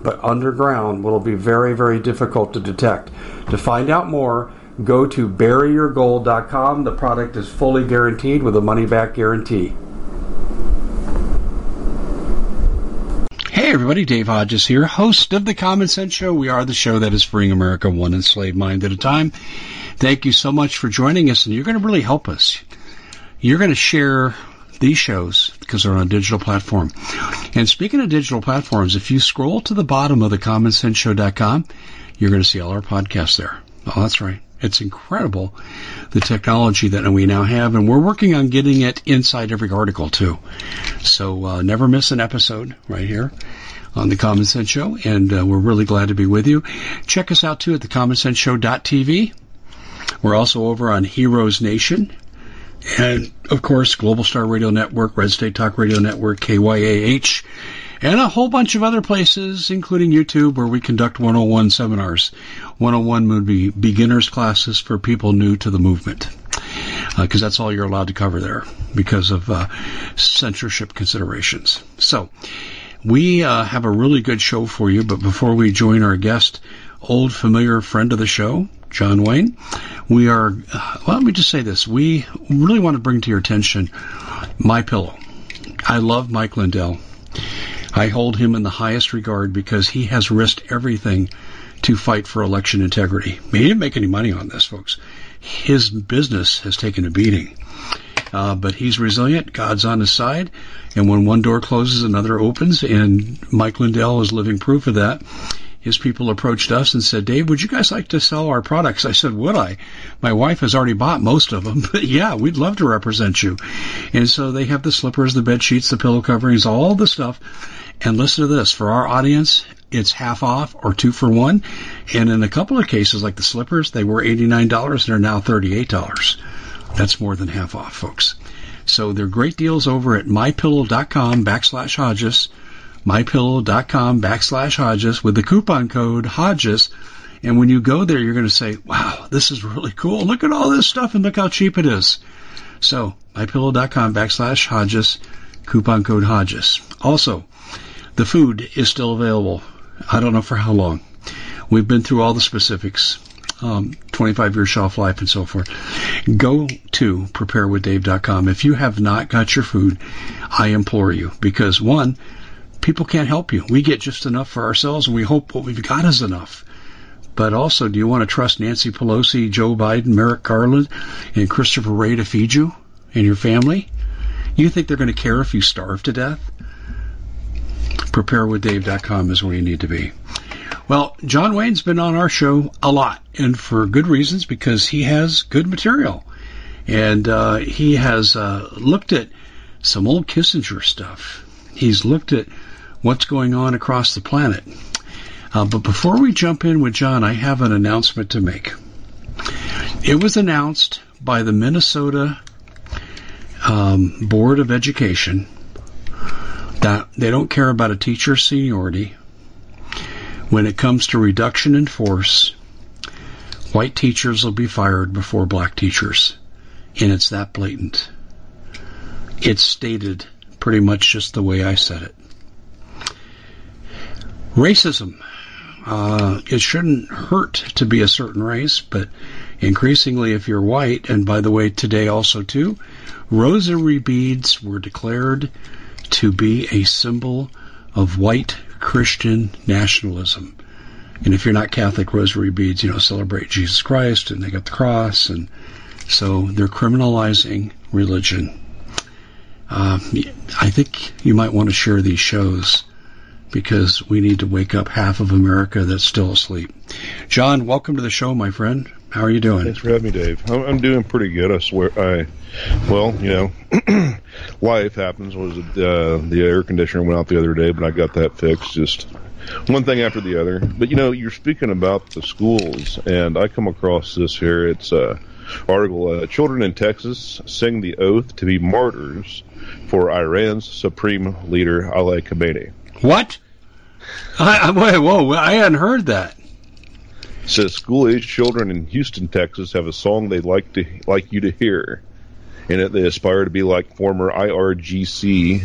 but underground will be very, very difficult to detect. To find out more, go to buryyourgold.com. The product is fully guaranteed with a money-back guarantee. Hey everybody, Dave Hodges here, host of The Common Sense Show. We are the show that is freeing America one enslaved mind at a time. Thank you so much for joining us, and you're going to really help us. You're going to share these shows because they're on a digital platform. And speaking of digital platforms, if you scroll to the bottom of the CommonSenseShow.com, you're going to see all our podcasts there. Oh, that's right. It's incredible, the technology that we now have, and we're working on getting it inside every article, too. So never miss an episode right here on The Common Sense Show, and we're really glad to be with you. Check us out, too, at theCommonSenseShow.tv. We're also over on Heroes Nation. And, of course, Global Star Radio Network, Red State Talk Radio Network, KYAH, and a whole bunch of other places, including YouTube, where we conduct 101 seminars. 101 would be beginners classes for people new to the movement, because that's all you're allowed to cover there because of censorship considerations. So we have a really good show for you, but before we join our guest, old familiar friend of the show, John Wayne, we are, well, let me just say this. We really want to bring to your attention MyPillow. I love Mike Lindell. I hold him in the highest regard because he has risked everything to fight for election integrity. He didn't make any money on this, folks. His business has taken a beating. But he's resilient. God's on his side. And when one door closes, another opens. And Mike Lindell is living proof of that. His people approached us and said, Dave, would you guys like to sell our products? I said, would I? My wife has already bought most of them, but yeah, we'd love to represent you. And so they have the slippers, the bed sheets, the pillow coverings, all the stuff. And listen to this. For our audience, it's half off or 2 for 1. And in a couple of cases, like the slippers, they were $89 and they're now $38. That's more than half off, folks. So they're great deals over at mypillow.com/Hodges. MyPillow.com/Hodges with the coupon code Hodges. And when you go there, you're going to say, wow, this is really cool. Look at all this stuff and look how cheap it is. So MyPillow.com/Hodges, coupon code Hodges. Also, the food is still available. I don't know for how long. We've been through all the specifics, 25-year shelf life and so forth. Go to PrepareWithDave.com. If you have not got your food, I implore you, because one, people can't help you. We get just enough for ourselves, and we hope what we've got is enough. But also, do you want to trust Nancy Pelosi, Joe Biden, Merrick Garland, and Christopher Wray to feed you and your family? You think they're going to care if you starve to death? PrepareWithDave.com is where you need to be. Well, John Wayne's been on our show a lot, and for good reasons, because he has good material. And he has looked at some old Kissinger stuff. He's looked at what's going on across the planet. But before we jump in with John, I have an announcement to make. It was announced by the Minnesota Board of Education that they don't care about a teacher's seniority when it comes to reduction in force. White teachers will be fired before black teachers. And it's that blatant. It's stated pretty much just the way I said it. Racism. It shouldn't hurt to be a certain race, but increasingly if you're white, and by the way, today also too, rosary beads were declared to be a symbol of white Christian nationalism. And if you're not Catholic, rosary beads, you know, celebrate Jesus Christ, and they got the cross, and so they're criminalizing religion. I think you might want to share these shows, because we need to wake up half of America that's still asleep. John, welcome to the show, my friend. How are you doing? Thanks for having me, Dave. I'm doing pretty good, I swear. Well, you know, life happens. The air conditioner went out the other day, but I got that fixed. Just one thing after the other. But, you know, you're speaking about the schools, and I come across this here. It's article, Children in Texas Sing the Oath to be Martyrs for Iran's Supreme Leader, Ali Khamenei. What? Whoa, I hadn't heard that. It says school-aged children in Houston, Texas have a song they'd like you to hear. In it, they aspire to be like former IRGC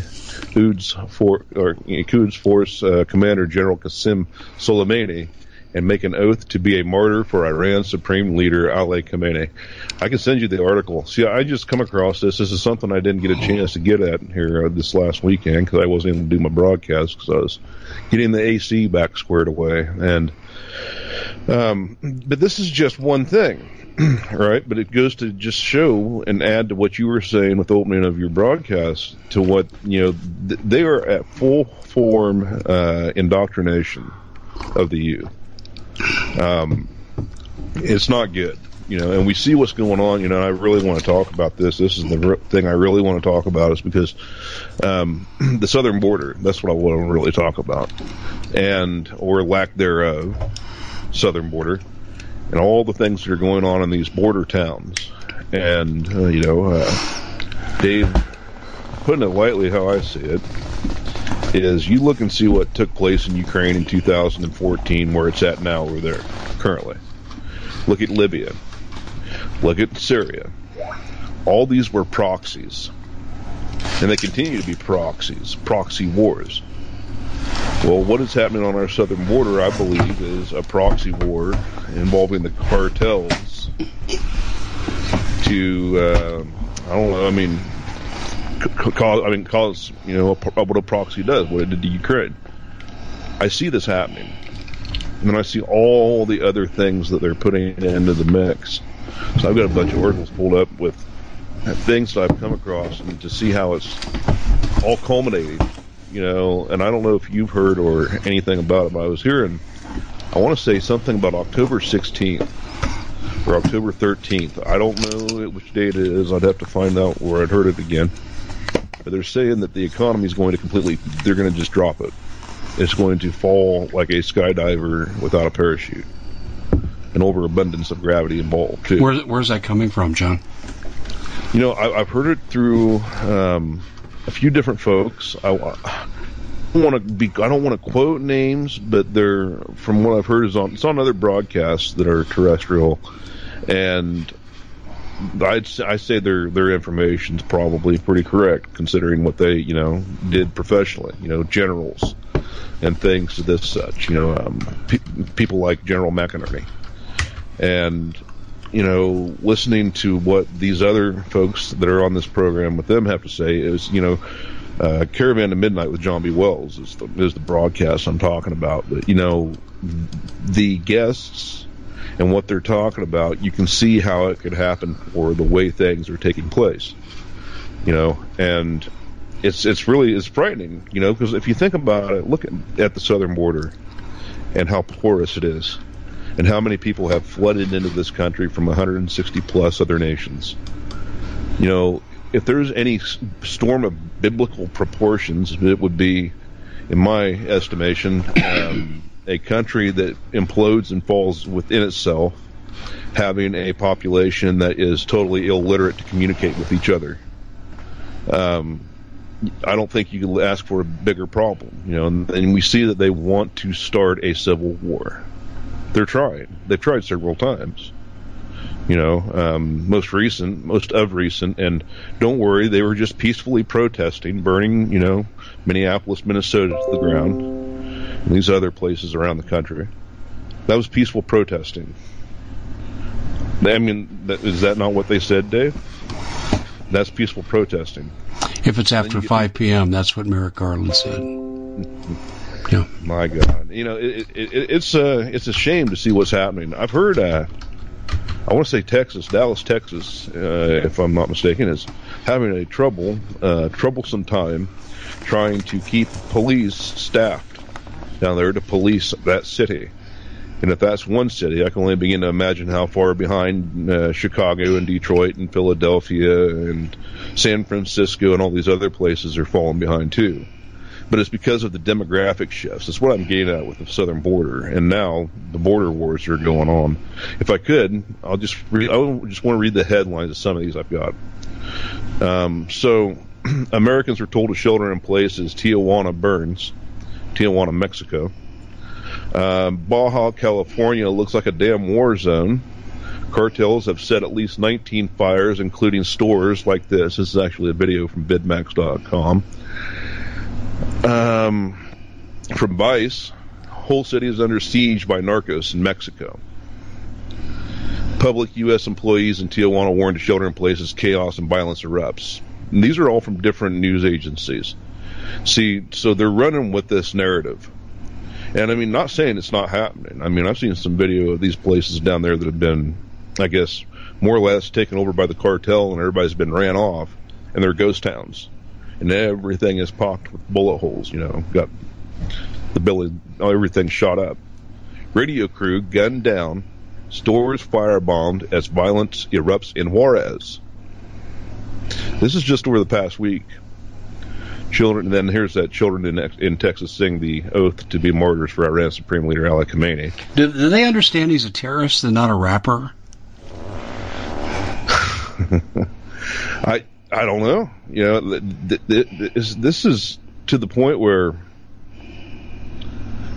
Quds Force Commander General Qasem Soleimani, and make an oath to be a martyr for Iran's Supreme Leader, Ali Khamenei. I can send you the article. See, I just come across this. This is something I didn't get a chance to get at here this last weekend, because I wasn't able to do my broadcast because I was getting the AC back squared away. And but this is just one thing, right? But it goes to just show and add to what you were saying with the opening of your broadcast, to what, you know, they are at full-form indoctrination of the youth. It's not good, you know, and we see what's going on, you know, and I really want to talk about this. This is the thing I really want to talk about, is because the southern border, that's what I want to really talk about, and or lack thereof, southern border, and all the things that are going on in these border towns. And, you know, Dave, putting it lightly how I see it, is you look and see what took place in Ukraine in 2014, where it's at now over there currently. Look at Libya. Look at Syria. All these were proxies. And they continue to be proxies, proxy wars. Well, what is happening on our southern border, I believe, is a proxy war involving the cartels to, cause, you know, what a proxy does, what it did to Ukraine. I see this happening. And then I see all the other things that they're putting into the mix. So I've got a bunch of articles pulled up with things that I've come across, and to see how it's all culminating, you know. And I don't know if you've heard or anything about it, but I was hearing, I want to say something about October 16th. Or October 13th. I don't know which date it is. I'd have to find out where I'd heard it again. But they're saying that the economy is going to completely, they're going to just drop it. It's going to fall like a skydiver without a parachute. An overabundance of gravity involved, too. Where's that coming from, John? You know, I've heard it through a few different folks. I don't want to quote names, but they're, from what I've heard, it's on other broadcasts that are terrestrial, and I say their information's probably pretty correct, considering what they, you know, did professionally. You know, generals and things of this such. You know, people like General McInerney, and, you know, listening to what these other folks that are on this program with them have to say is, you know. Caravan to Midnight with John B. Wells is the broadcast I'm talking about. But, you know, the guests and what they're talking about, you can see how it could happen, or the way things are taking place, you know. And it's really frightening, you know, because if you think about it, look at the southern border and how porous it is, and how many people have flooded into this country from 160 plus other nations, you know. If there's any storm of biblical proportions, it would be, in my estimation, a country that implodes and falls within itself, having a population that is totally illiterate to communicate with each other. I don't think you can ask for a bigger problem, you know. And we see that they want to start a civil war. They're trying. They've tried several times. You know, most of recent, and don't worry, they were just peacefully protesting, burning, you know, Minneapolis, Minnesota to the ground, and these other places around the country. That was peaceful protesting. I mean, is that not what they said, Dave? That's peaceful protesting. If it's after 5 p.m., that's what Merrick Garland said. Yeah. My God. You know, it's a shame to see what's happening. I've heard I want to say Texas, Dallas, Texas, if I'm not mistaken, is having a troublesome time trying to keep police staffed down there to police that city. And if that's one city, I can only begin to imagine how far behind Chicago and Detroit and Philadelphia and San Francisco and all these other places are falling behind, too. But it's because of the demographic shifts. That's what I'm getting at with the southern border. And now the border wars are going on. If I could, I just want to read the headlines of some of these I've got. So Americans were told to shelter in place as Tijuana burns. Tijuana, Mexico. Baja California looks like a damn war zone. Cartels have set at least 19 fires, including stores like this. This is actually a video from bidmax.com. From Vice, whole city is under siege by narcos in Mexico. Public U.S. employees in Tijuana warned to shelter in place as chaos and violence erupts. And these are all from different news agencies. See, so they're running with this narrative. And, I mean, not saying it's not happening. I mean, I've seen some video of these places down there that have been, I guess, more or less taken over by the cartel, and everybody's been ran off, and they're ghost towns. And everything is popped with bullet holes, you know, got the building, everything shot up. Radio crew gunned down, stores firebombed as violence erupts in Juarez. This is just over the past week. Children, then here's that children in Texas sing the oath to be martyrs for Iran Supreme Leader Ali Khamenei. Do they understand he's a terrorist and not a rapper? I don't know. You know, this is to the point where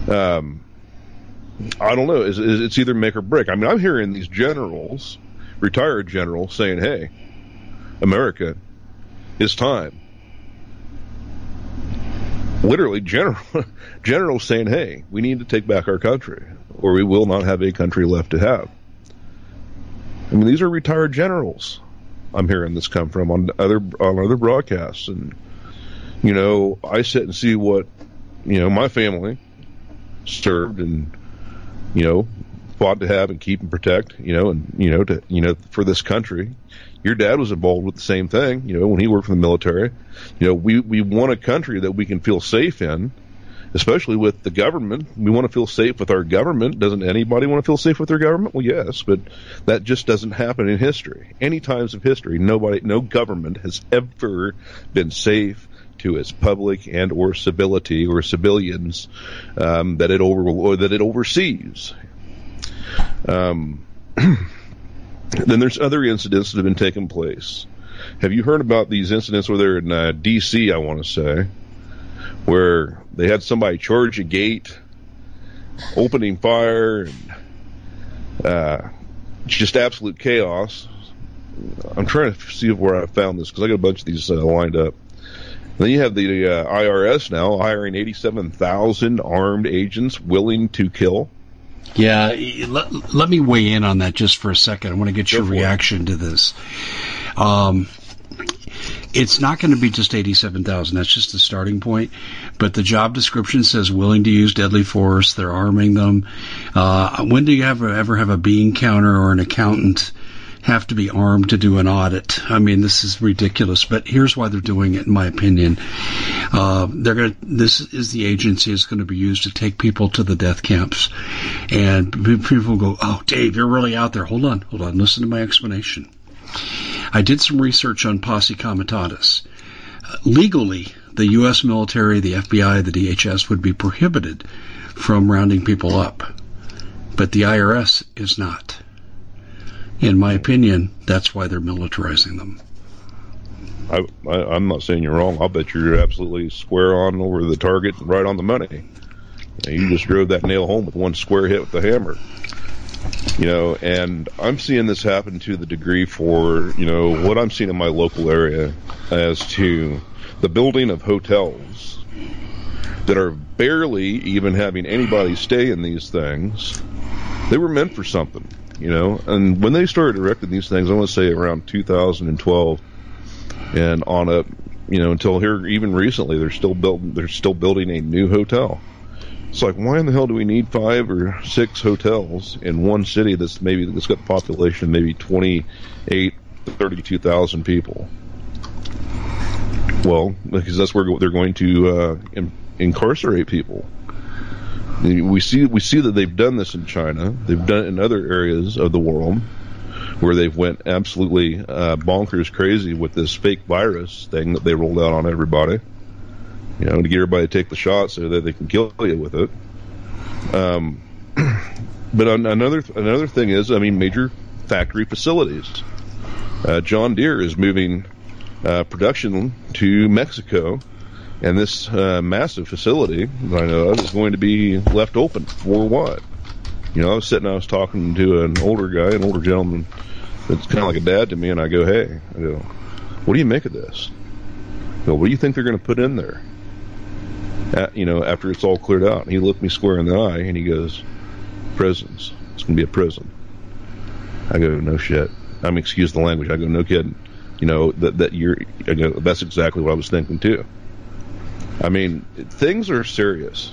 I don't know. It's either make or break. I mean, I'm hearing these generals, retired generals, saying, "Hey, America, it's time." Literally, generals saying, "Hey, we need to take back our country, or we will not have a country left to have." I mean, these are retired generals. I'm hearing this come from on other broadcasts, and you know, I sit and see what, you know, my family served and, you know, fought to have and keep and protect, you know, and you know, to, you know, for this country. Your dad was involved with the same thing, you know, when he worked for the military. You know, we want a country that we can feel safe in, especially with the government. We want to feel safe with our government. Doesn't anybody want to feel safe with their government? Well, yes, but that just doesn't happen in history. Any times of history, no government has ever been safe to its public and or civility or civilians that it oversees. Then there's other incidents that have been taking place. Have you heard about these incidents where they're in D.C., I want to say, where they had somebody charge a gate, opening fire, and just absolute chaos? I'm trying to see where I found this because I got a bunch of these lined up. And then you have the IRS now hiring 87,000 armed agents willing to kill. Yeah, let me weigh in on that just for a second. I want to get your reaction to this. It's not going to be just 87,000. That's just the starting point. But the job description says willing to use deadly force. They're arming them. When do you ever have a bean counter or an accountant have to be armed to do an audit? I mean, this is ridiculous, but here's why they're doing it, in my opinion. This is the agency that's going to be used to take people to the death camps. And people go, "Oh, Dave, you're really out there." Hold on. Listen to my explanation. I did some research on posse comitatus. Legally, the U.S. military, the FBI, the DHS would be prohibited from rounding people up, but the IRS is not. In my opinion, that's why they're militarizing them. I'm not saying you're wrong. I'll bet you're absolutely square on over the target and right on the money. You just drove that nail home with one square hit with the hammer. You know, and I'm seeing this happen to the degree for, you know, what I'm seeing in my local area as to the building of hotels that are barely even having anybody stay in these things. They were meant for something. You know, and when they started erecting these things, I want to say around 2012 and on up, you know, until here, even recently, they're still building a new hotel. It's like, why in the hell do we need 5 or 6 hotels in one city that's got population maybe 28, 32,000 people? Well, because that's where they're going to incarcerate people. We see that they've done this in China. They've done it in other areas of the world where they've went absolutely bonkers crazy with this fake virus thing that they rolled out on everybody. You know, to get everybody to take the shot so that they can kill you with it. But another thing is, I mean, major factory facilities. John Deere is moving production to Mexico, and this massive facility that I know of is going to be left open for what? You know, I was talking to an older gentleman that's kind of like a dad to me, and I go, hey, I go, what do you make of this? I go, what do you think they're going to put in there? After it's all cleared out. And he looked me square in the eye, and he goes, prisons. It's going to be a prison. I go, no shit. Excuse the language. I go, no kidding. That's exactly what I was thinking, too. Things are serious.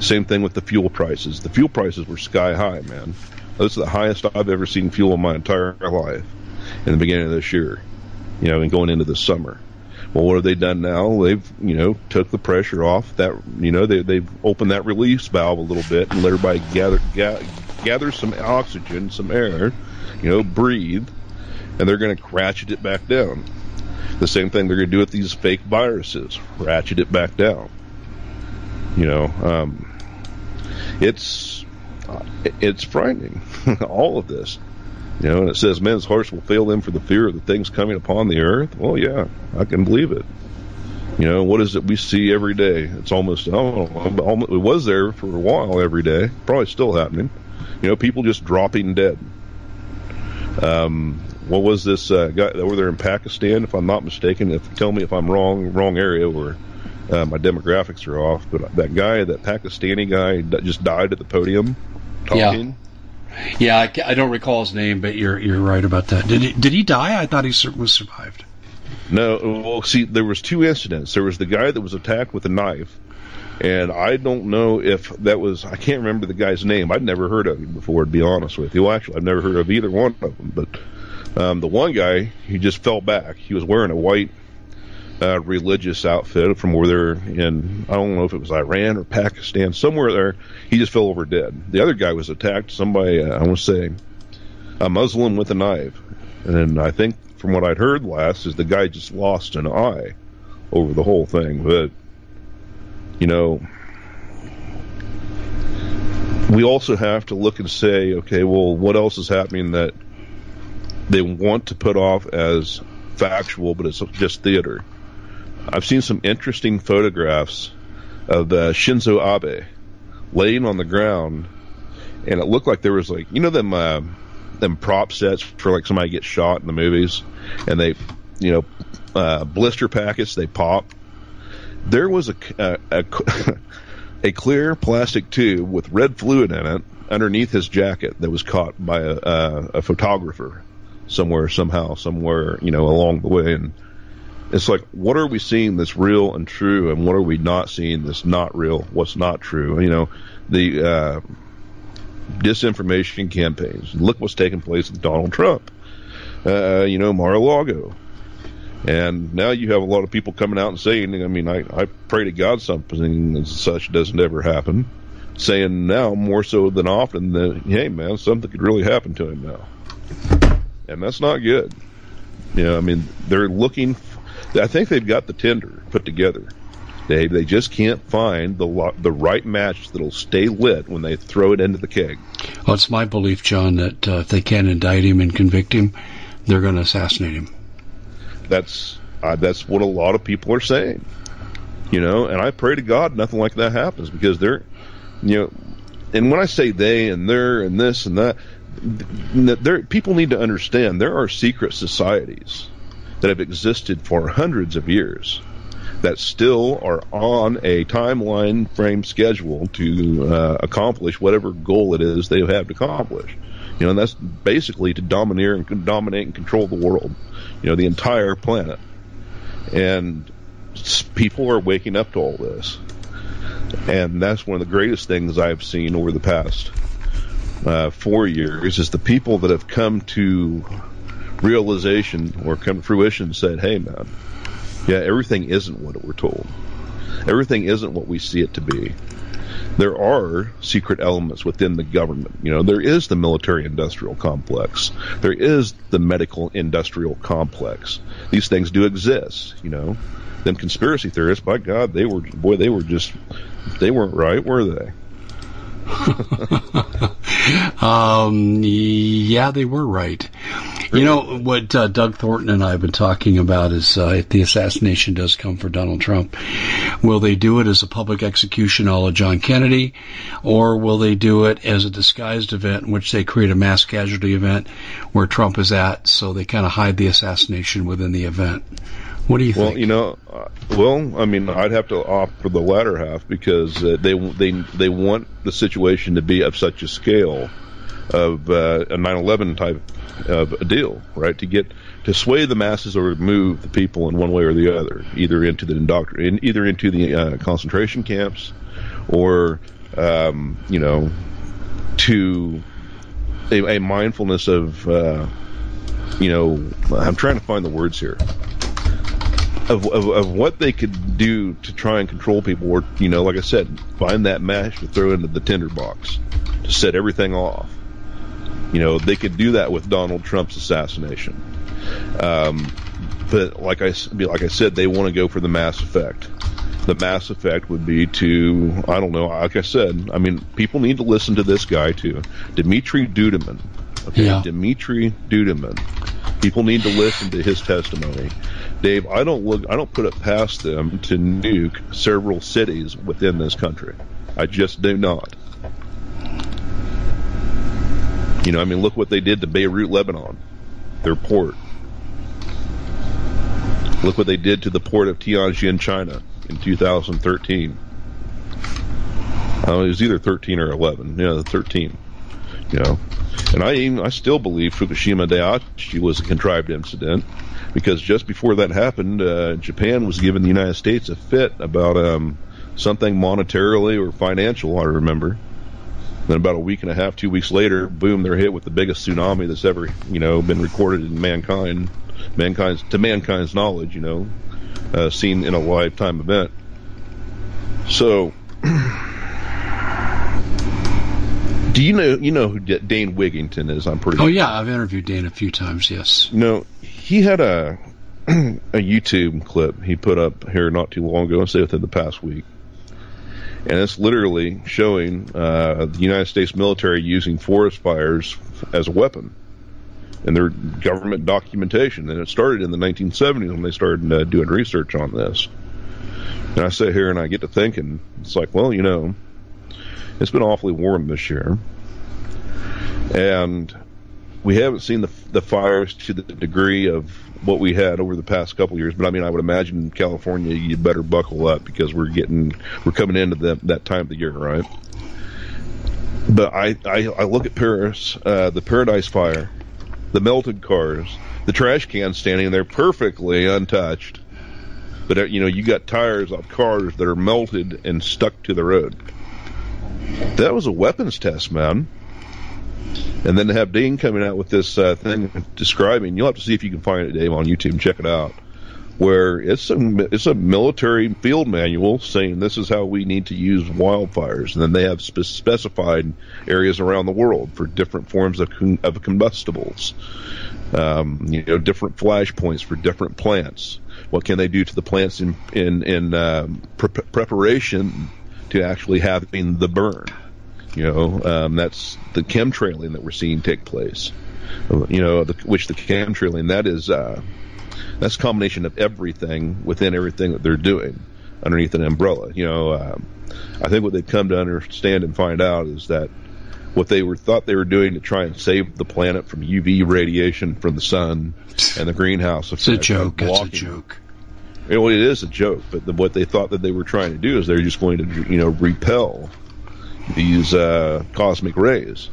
Same thing with the fuel prices. The fuel prices were sky high, man. Those are the highest I've ever seen fuel in my entire life in the beginning of this year. You know, and going into the summer. Well, what have they done now? They've, you know, took the pressure off that, you know, they've opened that release valve a little bit and let everybody gather some oxygen, some air, you know, breathe, and they're going to ratchet it back down. The same thing they're going to do with these fake viruses, ratchet it back down. You know, it's frightening, all of this. You know, and it says men's hearts will fail them for the fear of the things coming upon the earth. Well, yeah, I can believe it. You know, what is it we see every day? It's almost, I don't know, it was there for a while every day. Probably still happening. You know, people just dropping dead. What was this guy over there in Pakistan, if I'm not mistaken? Tell me if I'm wrong area where my demographics are off. But that Pakistani guy that just died at the podium talking. Yeah. Yeah, I don't recall his name, but you're right about that. Did he die? I thought he was survived. No, well, see, there was two incidents. There was the guy that was attacked with a knife, and I don't know if that was... I can't remember the guy's name. I'd never heard of him before, to be honest with you. Well, actually, I've never heard of either one of them, but the one guy, he just fell back. He was wearing a white religious outfit from where they're in, I don't know if it was Iran or Pakistan, somewhere there. He just fell over dead. The other guy was attacked. Somebody, I want to say, a Muslim with a knife. And I think from what I'd heard last is the guy just lost an eye over the whole thing. But, you know, we also have to look and say, okay, well, what else is happening that they want to put off as factual, but it's just theater? I've seen some interesting photographs of the Shinzo Abe laying on the ground, and it looked like there was like, you know, them prop sets for like somebody gets shot in the movies, and they, you know, blister packets they pop. There was a clear plastic tube with red fluid in it underneath his jacket that was caught by a photographer somewhere, you know, along the way. And it's like, what are we seeing that's real and true, and what are we not seeing that's not real, what's not true? You know, the disinformation campaigns. Look what's taking place with Donald Trump, you know, Mar-a-Lago. And now you have a lot of people coming out and saying, I mean, I pray to God something as such doesn't ever happen, saying now more so than often that, hey, man, something could really happen to him now. And that's not good. You know, I mean, they're looking. I think they've got the tinder put together. They just can't find the right match that'll stay lit when they throw it into the keg. Well, it's my belief, John, that if they can't indict him and convict him, they're going to assassinate him. That's what a lot of people are saying, you know. And I pray to God nothing like that happens, because they're, you know, and when I say they and their and this and that, people need to understand there are secret societies that have existed for hundreds of years that still are on a timeline frame schedule to accomplish whatever goal it is they have to accomplish. You know, and that's basically to dominate and control the world, you know, the entire planet. And people are waking up to all this. And that's one of the greatest things I've seen over the past 4 years, is the people that have come to realization or come to fruition and said, hey, man, yeah, everything isn't what we're told. Everything isn't what we see it to be. There are secret elements within the government. You know, there is the military-industrial complex. There is the medical-industrial complex. These things do exist, you know. Them conspiracy theorists, by God, they weren't right, were they? Yeah, they were right. You know, what Doug Thornton and I have been talking about is if the assassination does come for Donald Trump, will they do it as a public execution a la John Kennedy, or will they do it as a disguised event in which they create a mass casualty event where Trump is at, so they kind of hide the assassination within the event? What do you think? Well, you know, I mean, I'd have to opt for the latter half, because they want the situation to be of such a scale of a 9/11 type of a deal, right? To sway the masses or move the people in one way or the other, either into the concentration camps, or you know, to a mindfulness of you know, I'm trying to find the words here. Of what they could do to try and control people, or, you know, like I said, find that match to throw into the tinder box to set everything off. You know, they could do that with Donald Trump's assassination. But like I said, they want to go for the mass effect. The mass effect would be to, I don't know, like I said, I mean, people need to listen to this guy too, Dimitri Duduman. Okay, yeah. Dimitri Duduman. People need to listen to his testimony. Dave, I don't put it past them to nuke several cities within this country. I just do not. You know, I mean, look what they did to Beirut, Lebanon, their port. Look what they did to the port of Tianjin, China, in 2013. It was either 13 or 11. Yeah, 13. You know, and I still believe Fukushima Daiichi was a contrived incident, because just before that happened, Japan was giving the United States a fit about something monetarily or financial, I remember. Then about a week and a half, 2 weeks later, boom, they're hit with the biggest tsunami that's ever, you know, been recorded in mankind's knowledge, you know, seen in a lifetime event. So. Do you know who Dane Wigington is? I'm pretty. Oh yeah, I've interviewed Dane a few times. Yes. No, he had a YouTube clip he put up here not too long ago, I say within the past week, and it's literally showing the United States military using forest fires as a weapon in their government documentation, and it started in the 1970s when they started doing research on this. And I sit here and I get to thinking, it's like, well, you know, it's been awfully warm this year. And we haven't seen the fires to the degree of what we had over the past couple of years. But, I mean, I would imagine California, you better buckle up because we're coming into that time of the year, right? But I look at Paris, the Paradise Fire, the melted cars, the trash cans standing there perfectly untouched. But, you know, you got tires off cars that are melted and stuck to the road. That was a weapons test, man. And then to have Dean coming out with this thing describing, you'll have to see if you can find it, Dave, on YouTube and check it out, where it's a military field manual saying this is how we need to use wildfires. And then they have specified areas around the world for different forms of combustibles, you know, different flash points for different plants. What can they do to the plants in preparation to actually having the burn? You know, that's the chemtrailing that we're seeing take place. You know, which the chemtrailing, that's a combination of everything within everything that they're doing underneath an umbrella. You know, I think what they've come to understand and find out is that what they thought they were doing to try and save the planet from UV radiation from the sun and the greenhouse effect. It's a joke. It's a joke. You know, it is a joke, but what they thought that they were trying to do is they're just going to, you know, repel these cosmic rays.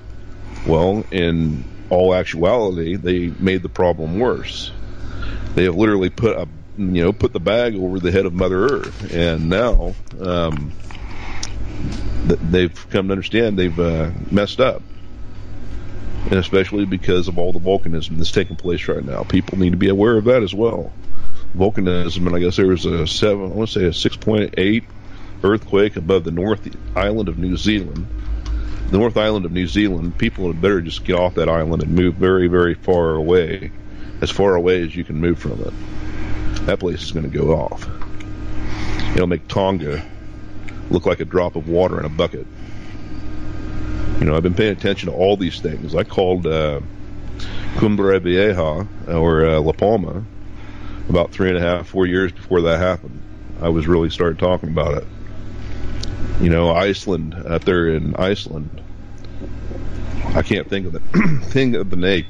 Well, in all actuality, they made the problem worse. They have literally put the bag over the head of Mother Earth, and now they've come to understand they've messed up, and especially because of all the volcanism that's taking place right now. People need to be aware of that as well. Volcanism, and I guess there was a 6.8 earthquake above the North Island of New Zealand. The North Island of New Zealand, people had better just get off that island and move very, very far away, as far away as you can move from it. That place is going to go off. It'll make Tonga look like a drop of water in a bucket. You know, I've been paying attention to all these things. I called Cumbre Vieja, or La Palma, about 4 years before that happened. I was really started talking about it. You know, Iceland, out there in Iceland, I can't think of the name.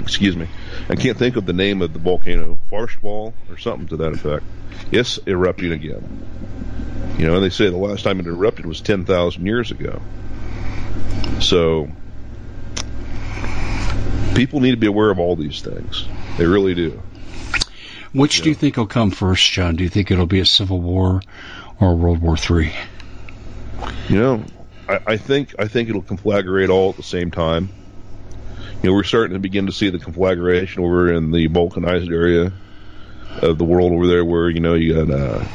Excuse me, I can't think of the name of the volcano, Farsfjall or something to that effect. It's erupting again. You know, and they say the last time it erupted was 10,000 years ago. So people need to be aware of all these things. They really do. Which do you think will come first, John? Do you think it'll be a civil war or World War III? You know, I think it'll conflagrate all at the same time. You know, we're starting to begin to see the conflagration over in the Balkanized area of the world over there, where, you know, you got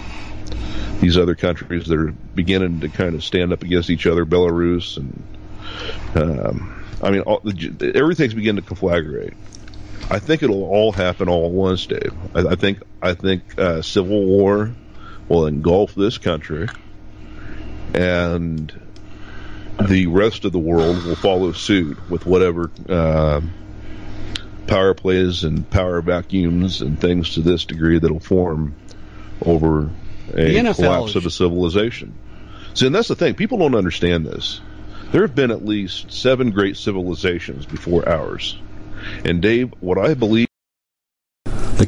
these other countries that are beginning to kind of stand up against each other, Belarus, and everything's beginning to conflagrate. I think it'll all happen all at once, Dave. I think civil war will engulf this country, and the rest of the world will follow suit with whatever power plays and power vacuums and things to this degree that'll form over a collapse of a civilization. See, and that's the thing. People don't understand this. There have been at least 7 great civilizations before ours. And Dave, what I believe... The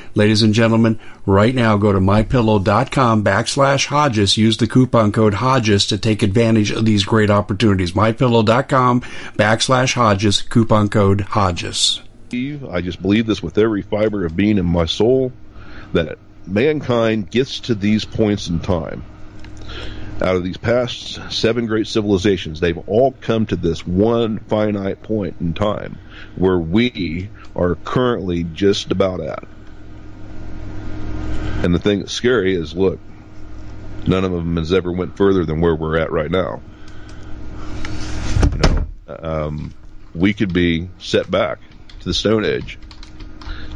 Ladies and gentlemen, right now go to MyPillow.com/Hodges. Use the coupon code Hodges to take advantage of these great opportunities. MyPillow.com/Hodges, coupon code Hodges. I just believe this with every fiber of being in my soul, that mankind gets to these points in time. Out of these past 7 great civilizations, they've all come to this one finite point in time where we are currently just about at. And the thing that's scary is, look, none of them has ever went further than where we're at right now. You know, we could be set back to the Stone Age.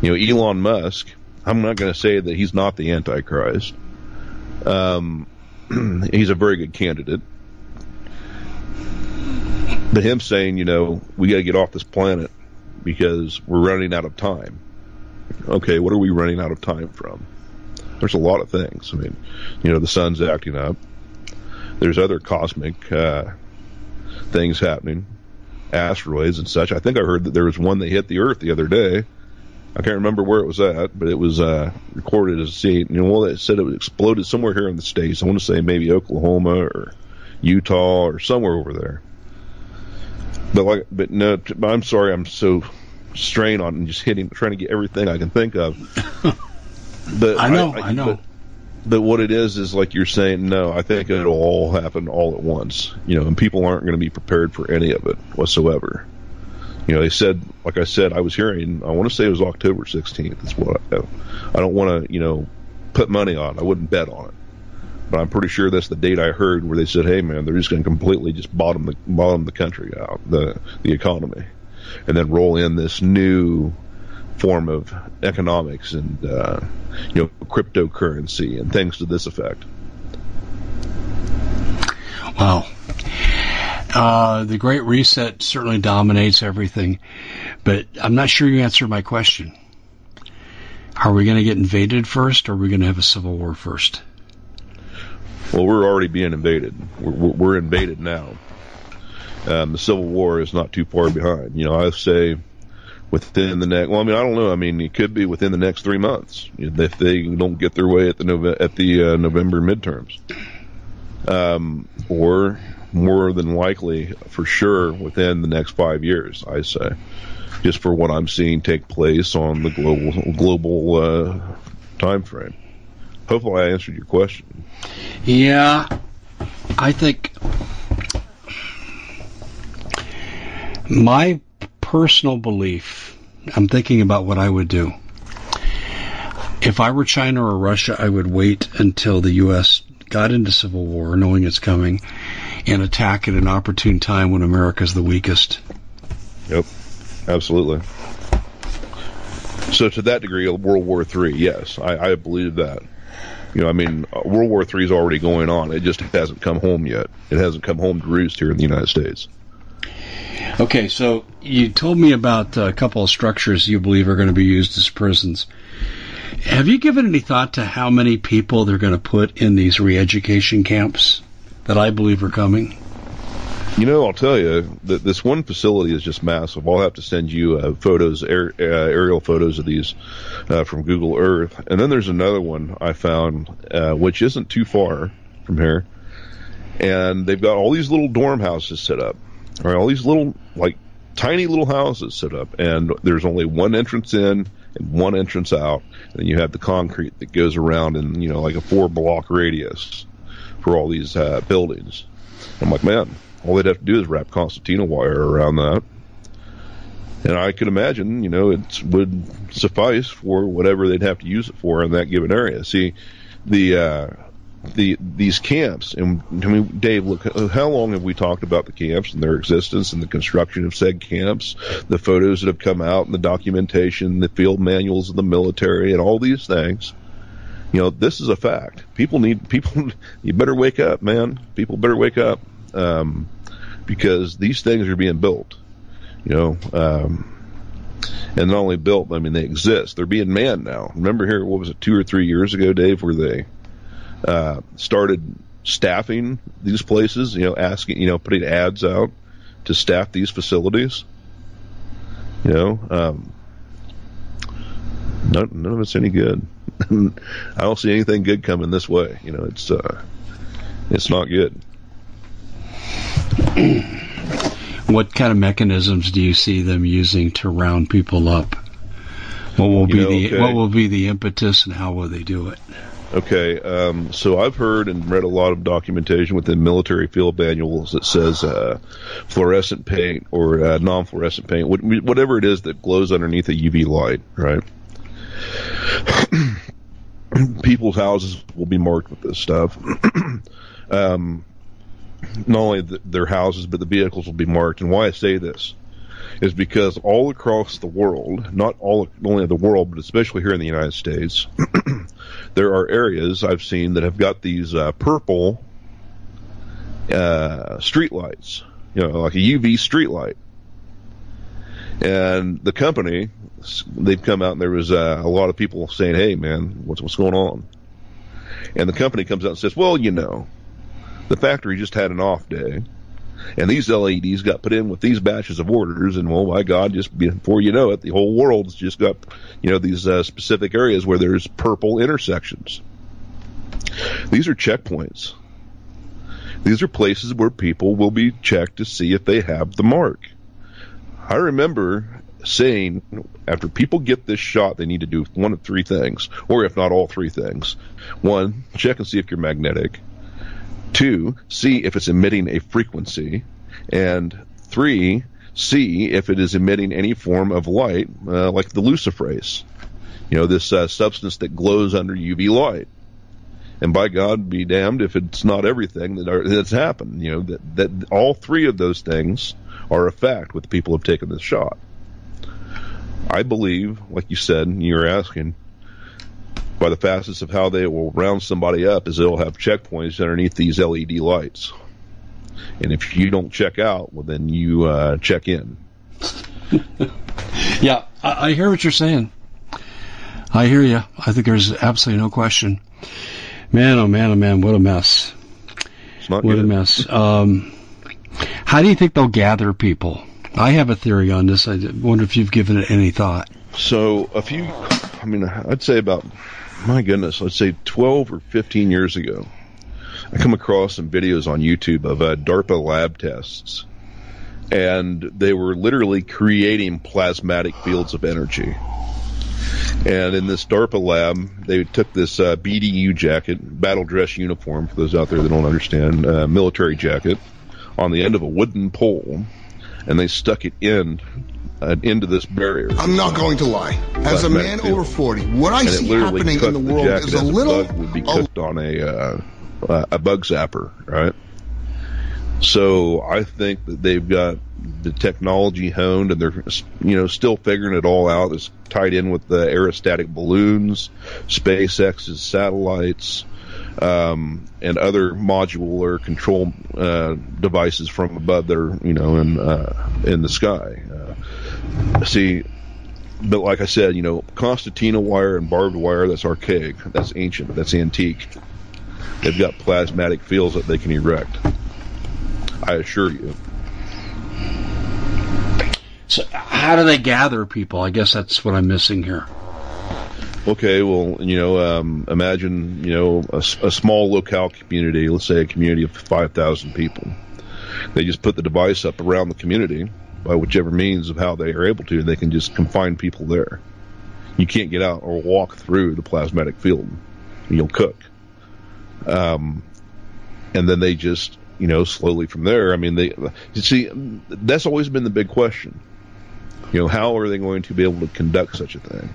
You know, Elon Musk I'm not going to say that he's not the Antichrist. He's a very good candidate. But him saying, you know, we got to get off this planet because we're running out of time. Okay, what are we running out of time from? There's a lot of things. I mean, you know, the sun's acting up. There's other cosmic things happening, asteroids and such. I think I heard that there was one that hit the Earth the other day. I can't remember where it was at, but it was recorded as a scene. You know, well, it said it exploded somewhere here in the States. I want to say maybe Oklahoma or Utah or somewhere over there. But like, but no, I'm sorry, I'm so strained on just hitting, trying to get everything I can think of. But I know. But what it is like you're saying, no, I think it'll all happen all at once, you know, and people aren't going to be prepared for any of it whatsoever. You know, they said, like I said, I was hearing, I want to say it was October 16th. That's what I don't want to, you know, put money on. I wouldn't bet on it. But I'm pretty sure that's the date I heard where they said, hey, man, they're just going to completely just bottom the country out, the economy, and then roll in this new form of economics and, you know, cryptocurrency and things to this effect. Wow. The Great Reset certainly dominates everything, but I'm not sure you answered my question. Are we going to get invaded first, or are we going to have a civil war first? Well, we're already being invaded. We're invaded now. The Civil War is not too far behind. You know, I say within the next. Well, I mean, I don't know. I mean, it could be within the next 3 months if they don't get their way at the November midterms, or more than likely for sure within the next 5 years. I say, just for what I'm seeing take place on the global time frame. Hopefully, I answered your question. Yeah, I think my personal belief, I'm thinking about what I would do. If I were China or Russia, I would wait until the U.S. got into civil war, knowing it's coming, and attack at an opportune time when America's the weakest. Yep, absolutely. So to that degree, World War III, yes, I believe that. You know, I mean, World War III is already going on. It just hasn't come home yet. It hasn't come home to roost here in the United States. Okay, so you told me about a couple of structures you believe are going to be used as prisons. Have you given any thought to how many people they're going to put in these re-education camps that I believe are coming? You know, I'll tell you, that this one facility is just massive. I'll have to send you photos, aerial photos of these from Google Earth. And then there's another one I found, which isn't too far from here. And they've got all these little dorm houses set up. Right, all these little, like, tiny little houses set up. And there's only one entrance in and one entrance out. And you have the concrete that goes around in, you know, like a 4-block radius for all these buildings. I'm like, man. All they'd have to do is wrap Constantina wire around that. And I could imagine, you know, it would suffice for whatever they'd have to use it for in that given area. See, these camps, and I mean, Dave, look, how long have we talked about the camps and their existence and the construction of said camps, the photos that have come out and the documentation, the field manuals of the military and all these things. You know, this is a fact. People, you better wake up, man. People better wake up. Because these things are being built, you know, and not only built, I mean, they exist. They're being manned now. Remember here, what was it, 2 or 3 years ago, Dave, where they started staffing these places, you know, asking, you know, putting ads out to staff these facilities, you know, none of it's any good. I don't see anything good coming this way. You know, it's not good. What kind of mechanisms do you see them using to round people up? What will be the impetus, and how will they do it? Okay, so I've heard and read a lot of documentation within military field manuals that says fluorescent paint or non-fluorescent paint, whatever it is that glows underneath a UV light, right? People's houses will be marked with this stuff. Not only their houses, but the vehicles will be marked. And why I say this is because all across the world, not only the world, but especially here in the United States, there are areas I've seen that have got these purple streetlights, like a UV streetlight. And the company, they've come out and there was a lot of people saying, hey, man, what's going on? And the company comes out and says, well, the factory just had an off day. And these LEDs got put in with these batches of orders, and, oh, my God, just before you know it, the whole world's just got, these specific areas where there's purple intersections. These are checkpoints. These are places where people will be checked to see if they have the mark. I remember saying, after people get this shot, they need to do one of three things, or if not all three things. One, check and see if you're magnetic. Two, see if it's emitting a frequency. And three, see if it is emitting any form of light, like the luciferase, this substance that glows under UV light. And by God be damned if it's not everything that's happened. That all three of those things are a fact with people who have taken this shot. I believe, like you said, and you were asking, by the facets of how they will round somebody up is they'll have checkpoints underneath these LED lights. And if you don't check out, well, then you check in. Yeah, I hear what you're saying. I hear you. I think there's absolutely no question. Man, oh, man, oh, man, what a mess. It's not good. What a mess. How do you think they'll gather people? I have a theory on this. I wonder if you've given it any thought. So I'd say about... My goodness, let's say 12 or 15 years ago, I come across some videos on YouTube of DARPA lab tests, and they were literally creating plasmatic fields of energy. And in this DARPA lab, they took this BDU jacket, battle dress uniform, for those out there that don't understand, military jacket, on the end of a wooden pole, and they stuck it in... into this barrier. I'm not going to lie. As a man over 40, what I see happening in the world is a little... Bug would be cooked on a bug zapper, right? So I think that they've got the technology honed, and they're still figuring it all out. It's tied in with the aerostatic balloons, SpaceX's satellites, and other modular control devices from above that are, in the sky. But like I said, Constantina wire and barbed wire, that's archaic, that's ancient, that's antique. They've got plasmatic fields that they can erect. I assure you. So how do they gather people? I guess that's what I'm missing here. Okay, well, imagine, a small locale community, let's say a community of 5,000 people. They just put the device up around the community by whichever means of how they are able to. They can just confine people there. You can't get out or walk through the plasmatic field. You'll cook. And then they just, slowly from there. That's always been the big question. How are they going to be able to conduct such a thing?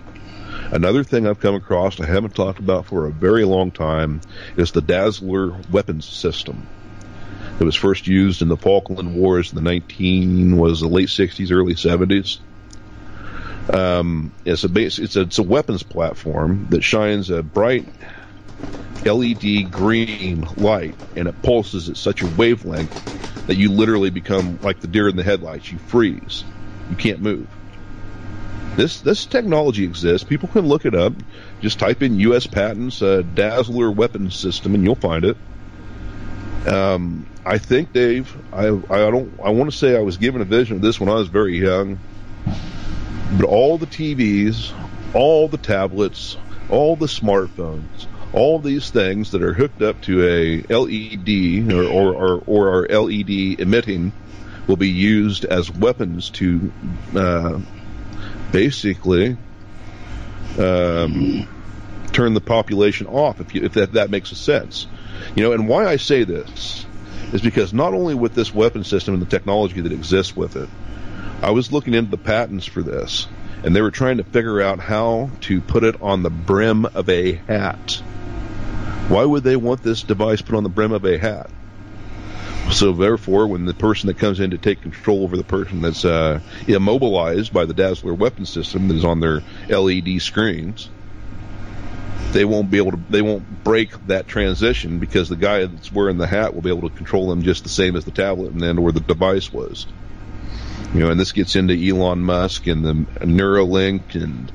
Another thing I've come across I haven't talked about for a very long time is the Dazzler weapons system. It was first used in the Falkland Wars in the late 60s, early 70s. It's a weapons platform that shines a bright LED green light, and it pulses at such a wavelength that you literally become like the deer in the headlights. You freeze. You can't move. This technology exists. People can look it up. Just type in U.S. patents, Dazzler weapons system, and you'll find it. I think, Dave, I want to say I was given a vision of this when I was very young, but all the TVs, all the tablets, all the smartphones, all these things that are hooked up to a LED or are LED emitting will be used as weapons to... basically turn the population off, if that makes sense. And why I say this is because not only with this weapon system and the technology that exists with it, I was looking into the patents for this, and they were trying to figure out how to put it on the brim of a hat. Why would they want this device put on the brim of a hat? So therefore, when the person that comes in to take control over the person that's immobilized by the Dazzler weapon system that is on their LED screens, they won't be able to. They won't break that transition because the guy that's wearing the hat will be able to control them just the same as the tablet and then or the device was. You know, and this gets into Elon Musk and the Neuralink and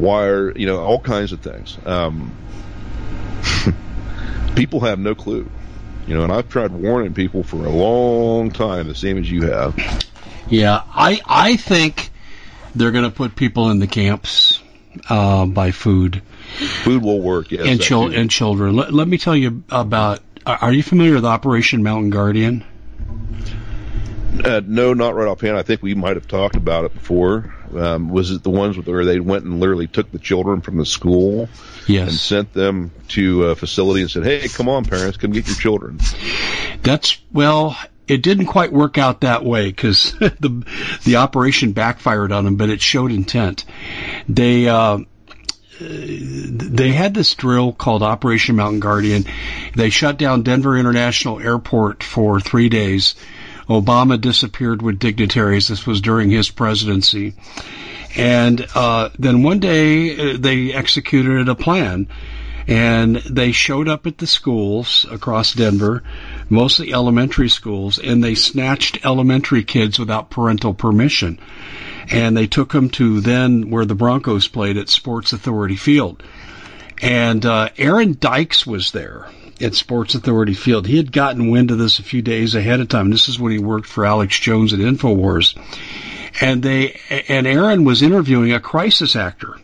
Wire. You know, all kinds of things. People have no clue. You know, and I've tried warning people for a long time, the same as you have. Yeah, I think they're going to put people in the camps by food. Food will work, yes. And, and children. Let me tell you about, are you familiar with Operation Mountain Guardian? No, not right offhand. I think we might have talked about it before. Was it the ones where they went and literally took the children from the school? Yes. And sent them to a facility and said, hey, come on, parents, come get your children. That's, well, it didn't quite work out that way because the operation backfired on them, but it showed intent. They had this drill called Operation Mountain Guardian. They shut down Denver International Airport for 3 days. Obama disappeared with dignitaries. This was during his presidency. And then one day they executed a plan, and they showed up at the schools across Denver, mostly elementary schools, and they snatched elementary kids without parental permission. And they took them to then where the Broncos played at Sports Authority Field. And Aaron Dykes was there at Sports Authority Field. He had gotten wind of this a few days ahead of time. This is when he worked for Alex Jones at InfoWars. And Aaron was interviewing a crisis actor.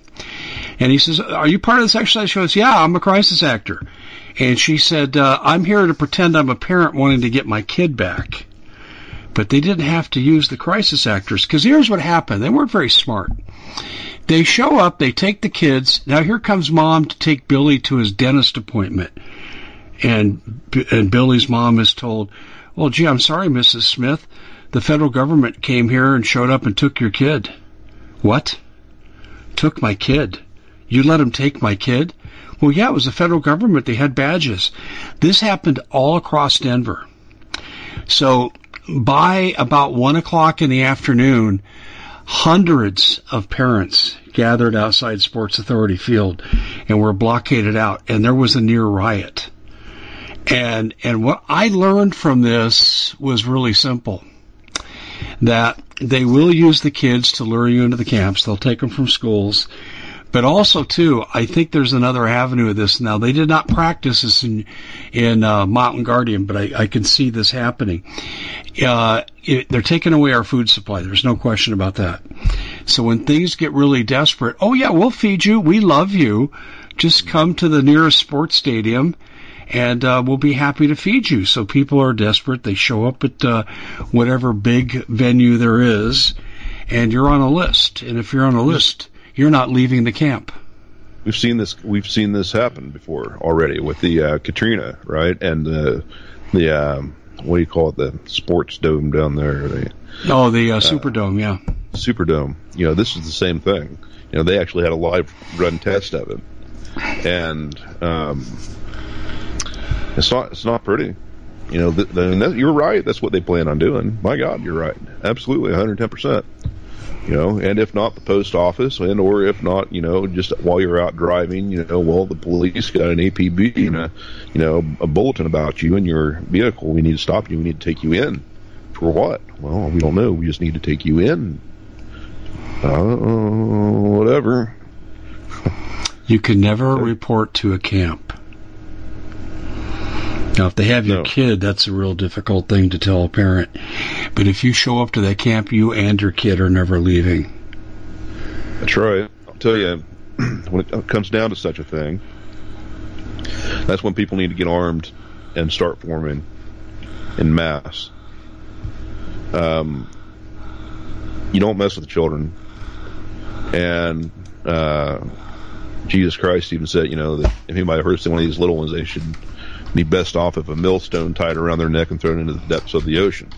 And he says, are you part of this exercise? She goes, yeah, I'm a crisis actor. And she said, I'm here to pretend I'm a parent wanting to get my kid back. But they didn't have to use the crisis actors, because here's what happened. They weren't very smart. They show up, they take the kids. Now here comes mom to take Billy to his dentist appointment. And Billy's mom is told, well, gee, I'm sorry, Mrs. Smith. The federal government came here and showed up and took your kid. What? Took my kid? You let them take my kid? Well, yeah, it was the federal government. They had badges. This happened all across Denver. So by about 1 o'clock in the afternoon, hundreds of parents gathered outside Sports Authority Field and were blockaded out, and there was a near riot. And what I learned from this was really simple. That they will use the kids to lure you into the camps. They'll take them from schools. But also, too, I think there's another avenue of this. Now, they did not practice this in Mountain Guardian, but I can see this happening. They're taking away our food supply. There's no question about that. So when things get really desperate, oh, yeah, we'll feed you. We love you. Just come to the nearest sports stadium. And we'll be happy to feed you. So people are desperate. They show up at whatever big venue there is, and you're on a list. And if you're on a list, you're not leaving the camp. We've seen this. We've seen this happen before already with the Katrina, right? And the what do you call it? The sports dome down there. The Superdome. Yeah. Superdome. You know, this is the same thing. You know, they actually had a live run test of it, and. It's not pretty. You know, you're right. That's what they plan on doing. My God, you're right. Absolutely, 110%. You know, and if not the post office, and or if not, you know, just while you're out driving, you know, well, the police got an APB and a bulletin about you and your vehicle. We need to stop you. We need to take you in. For what? Well, we don't know. We just need to take you in. Whatever. You can never report to a camp. Now, if they have your kid, that's a real difficult thing to tell a parent. But if you show up to that camp, you and your kid are never leaving. That's right. I'll tell you, when it comes down to such a thing, that's when people need to get armed and start forming en masse. You don't mess with the children. And Jesus Christ even said, you know, that if anybody hurts one of these little ones, they should be best off if a millstone tied around their neck and thrown into the depths of the ocean.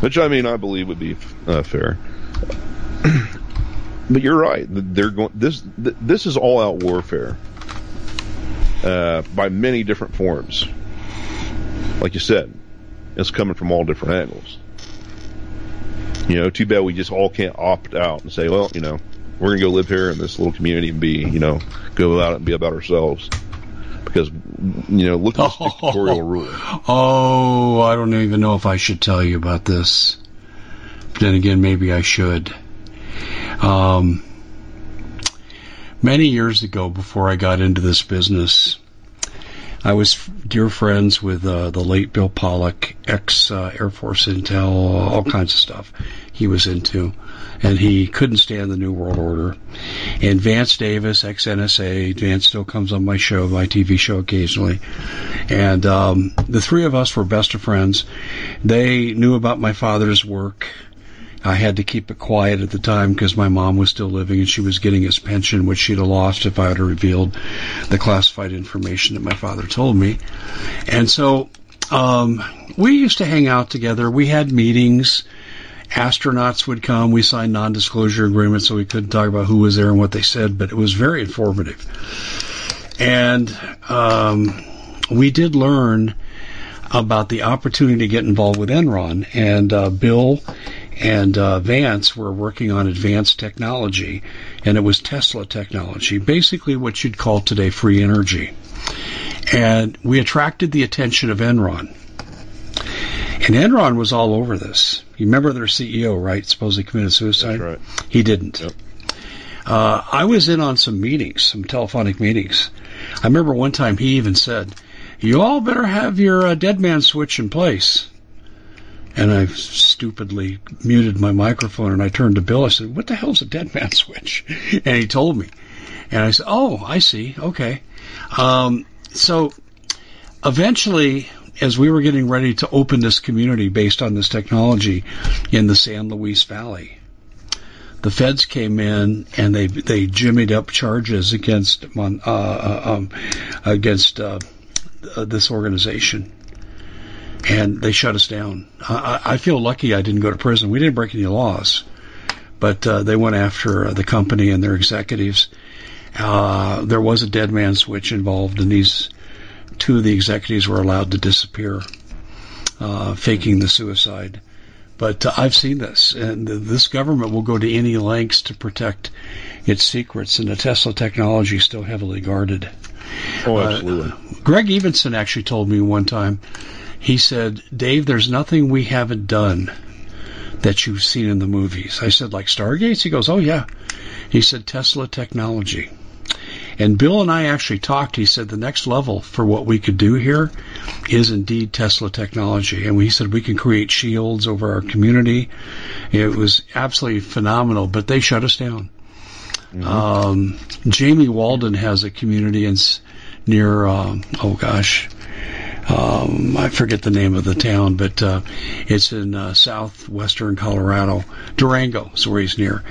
Which, I mean, I believe would be fair. But you're right. They're going. This is all-out warfare by many different forms. Like you said, It's coming from all different angles. You know, too bad we just all can't opt out and say, well, you know, we're going to go live here in this little community and be, you know, go out and be about ourselves. Because, you know, look at this dictatorial rule. Oh, I don't even know if I should tell you about this. But then again, maybe I should. Many years ago, before I got into this business, I was dear friends with the late Bill Pollack, ex-Air Force Intel, all kinds of stuff he was into. And he couldn't stand the New World Order. And Vance Davis, ex-NSA, Vance still comes on my show, my TV show occasionally. And the three of us were best of friends. They knew about my father's work. I had to keep it quiet at the time because my mom was still living and she was getting his pension, which she'd have lost if I had revealed the classified information that my father told me. And so we used to hang out together. We had meetings. Astronauts would come. We signed non-disclosure agreements, so we couldn't talk about who was there and what they said, but it was very informative. And we did learn about the opportunity to get involved with Enron. And Bill and Vance were working on advanced technology, and it was Tesla technology, basically what you'd call today free energy. And we attracted the attention of Enron. And Enron was all over this. You remember their CEO, right? Supposedly committed suicide. That's right. He didn't. Yep. I was in on some meetings, some telephonic meetings. I remember one time he even said, "You all better have your dead man switch in place." And I stupidly muted my microphone, and I turned to Bill. I said, "What the hell's a dead man switch?" And he told me. And I said, "Oh, I see. Okay." So eventually, as we were getting ready to open this community based on this technology in the San Luis Valley, the feds came in and they jimmied up charges against this organization, and they shut us down. I feel lucky I didn't go to prison. We didn't break any laws, but they went after the company and their executives. There was a dead man switch involved, and these two of the executives were allowed to disappear, faking the suicide. But I've seen this, and this government will go to any lengths to protect its secrets, and the Tesla technology is still heavily guarded. Oh, absolutely. Greg Evenson actually told me one time, he said, "Dave, there's nothing we haven't done that you've seen in the movies." I said, "Like Stargates?" He goes, "Oh, yeah." He said, "Tesla technology." And Bill and I actually talked. He said the next level for what we could do here is indeed Tesla technology. And he said we can create shields over our community. It was absolutely phenomenal, but they shut us down. Mm-hmm. Jamie Walden has a community near, I forget the name of the town, but it's in southwestern Colorado. Durango is where he's near.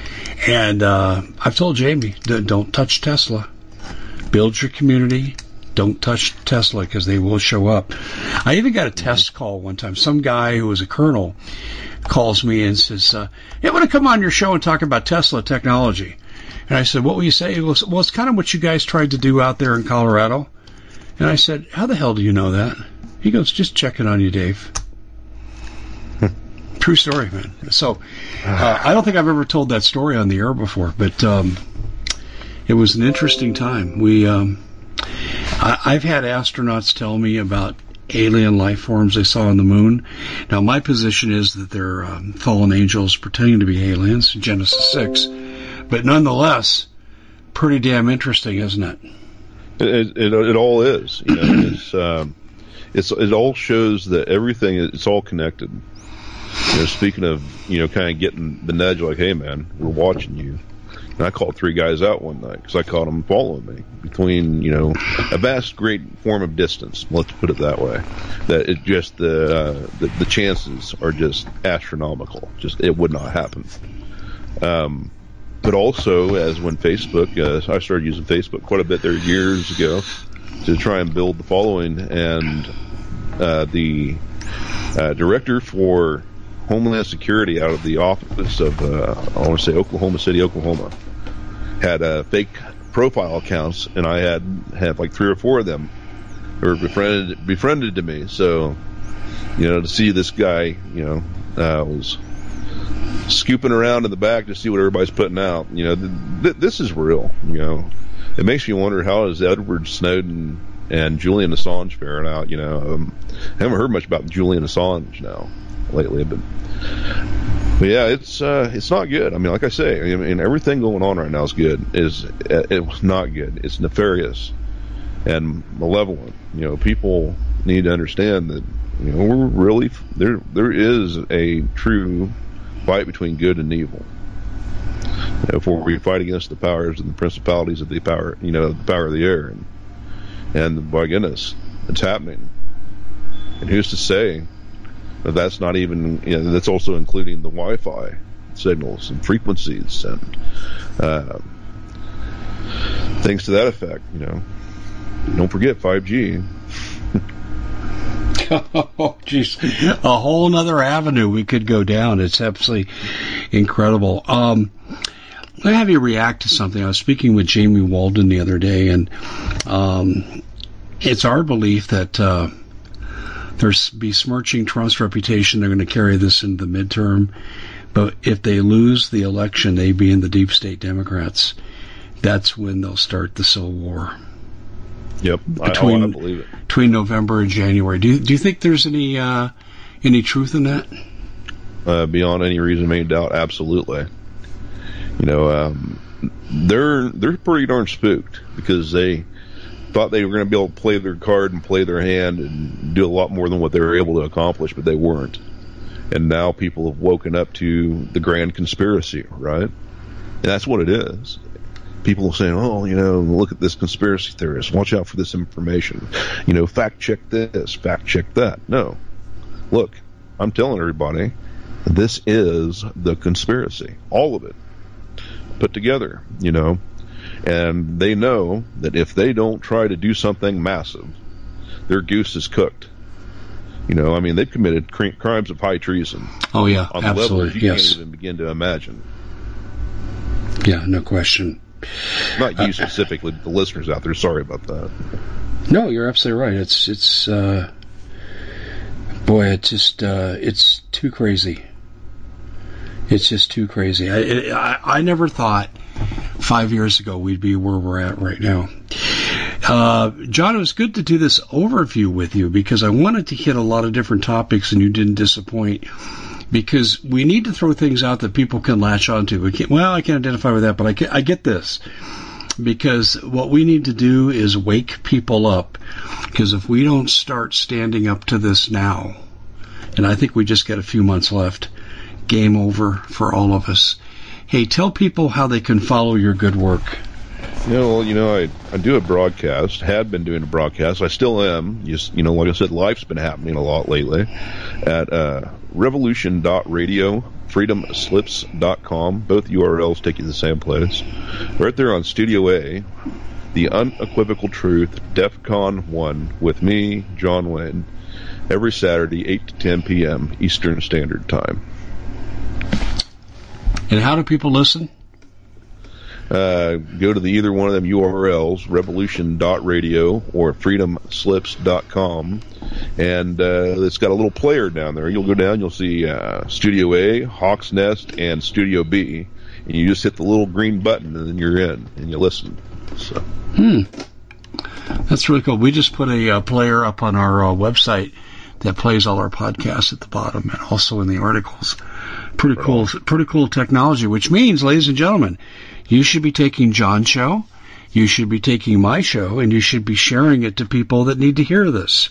And I've told Jamie, don't touch Tesla. Build your community. Don't touch Tesla because they will show up. I even got a test call one time. Some guy who was a colonel calls me and says, "Hey, I want to come on your show and talk about Tesla technology." And I said, "What will you say?" He goes, "Well, it's kind of what you guys tried to do out there in Colorado." And I said, "How the hell do you know that?" He goes, "Just checking on you, Dave." True story, man. So I don't think I've ever told that story on the air before, but it was an interesting time. I've had astronauts tell me about alien life forms they saw on the moon. Now, my position is that they're fallen angels pretending to be aliens, Genesis 6. But nonetheless, pretty damn interesting, isn't it? It all is. You know, it all shows that everything, it's all connected. You know, speaking of, you know, kind of getting the nudge like, "Hey, man, we're watching you." And I called three guys out one night because I caught them following me between, you know, a vast great form of distance. Let's put it that way. That it just the chances are just astronomical. Just it would not happen. But also, as when Facebook, I started using Facebook quite a bit there years ago to try and build the following. And the director for Homeland Security out of the office of, I want to say Oklahoma City, Oklahoma, had fake profile accounts, and I had like three or four of them who were befriended to me. So you know, to see this guy, you know, was scooping around in the back to see what everybody's putting out. You know, this is real. You know, it makes me wonder, how is Edward Snowden and Julian Assange faring out? You know, I haven't heard much about Julian Assange now lately, but yeah, it's not good. I mean, like I say, I mean, everything going on right now is good. It was not good. It's nefarious and malevolent. You know, people need to understand that, you know, we're really there is a true fight between good and evil. Before we fight against the powers and the principalities of the power, you know, the power of the air, and by goodness, it's happening. And who's to say that that's not even, you know, that's also including the Wi-Fi signals and frequencies and things to that effect. You know, don't forget 5G. Oh, jeez. A whole other avenue we could go down. It's absolutely incredible. Let me have you react to something. I was speaking with Jamie Walden the other day, and it's our belief that there's besmirching Trump's reputation. They're going to carry this into the midterm. But if they lose the election, they being the deep state Democrats, that's when they'll start the Civil War. Yep, I want to believe it. Between November and January. Do you think there's any truth in that? Beyond any reason made doubt, absolutely. You know, they're pretty darn spooked because they thought they were going to be able to play their card and play their hand and do a lot more than what they were able to accomplish, but they weren't. And now people have woken up to the grand conspiracy, right? And that's what it is. People saying, oh, you know, look at this conspiracy theorist. Watch out for this information. You know, fact check this, fact check that. No. Look, I'm telling everybody, this is the conspiracy. All of it put together, you know. And they know that if they don't try to do something massive, their goose is cooked. You know, I mean, they've committed crimes of high treason. Oh, yeah, on absolutely. Levels you can't even begin to imagine. Yeah, no question. Not you specifically, but the listeners out there. Sorry about that. No, you're absolutely right. It's too crazy. It's just too crazy. I never thought 5 years ago we'd be where we're at right now. John, it was good to do this overview with you because I wanted to hit a lot of different topics and you didn't disappoint. Because we need to throw things out that people can latch onto. I can't identify with that, but I get this. Because what we need to do is wake people up. Because if we don't start standing up to this now, and I think we just got a few months left, game over for all of us. Hey, tell people how they can follow your good work. I do a broadcast, had been doing a broadcast. I still am. You know, like I said, life's been happening a lot lately at revolution.radio, freedomslips.com. Both URLs take you to the same place. Right there on Studio A, The Unequivocal Truth, DEF CON 1, with me, John Wayne, every Saturday, 8 to 10 p.m. Eastern Standard Time. And how do people listen? Go to either one of them URLs, revolution.radio or freedomslips.com, and it's got a little player down there. You'll go down, you'll see Studio A, Hawk's Nest, and Studio B, and you just hit the little green button, and then you're in, and you listen. So. That's really cool. We just put a player up on our website that plays all our podcasts at the bottom and also in the articles. Pretty cool technology, which means, ladies and gentlemen, you should be taking John's show, you should be taking my show, and you should be sharing it to people that need to hear this,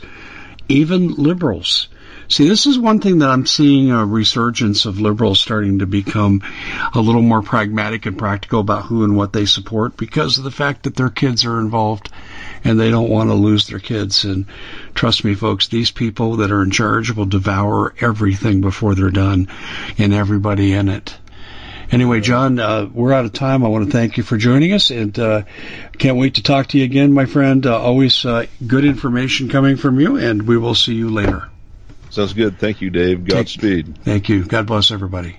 even liberals. See, this is one thing that I'm seeing a resurgence of liberals starting to become a little more pragmatic and practical about who and what they support because of the fact that their kids are involved and they don't want to lose their kids. And trust me, folks, these people that are in charge will devour everything before they're done and everybody in it. Anyway, John, we're out of time. I want to thank you for joining us, and can't wait to talk to you again, my friend. Always good information coming from you, and we will see you later. Sounds good. Thank you, Dave. Godspeed. Thank you. God bless everybody.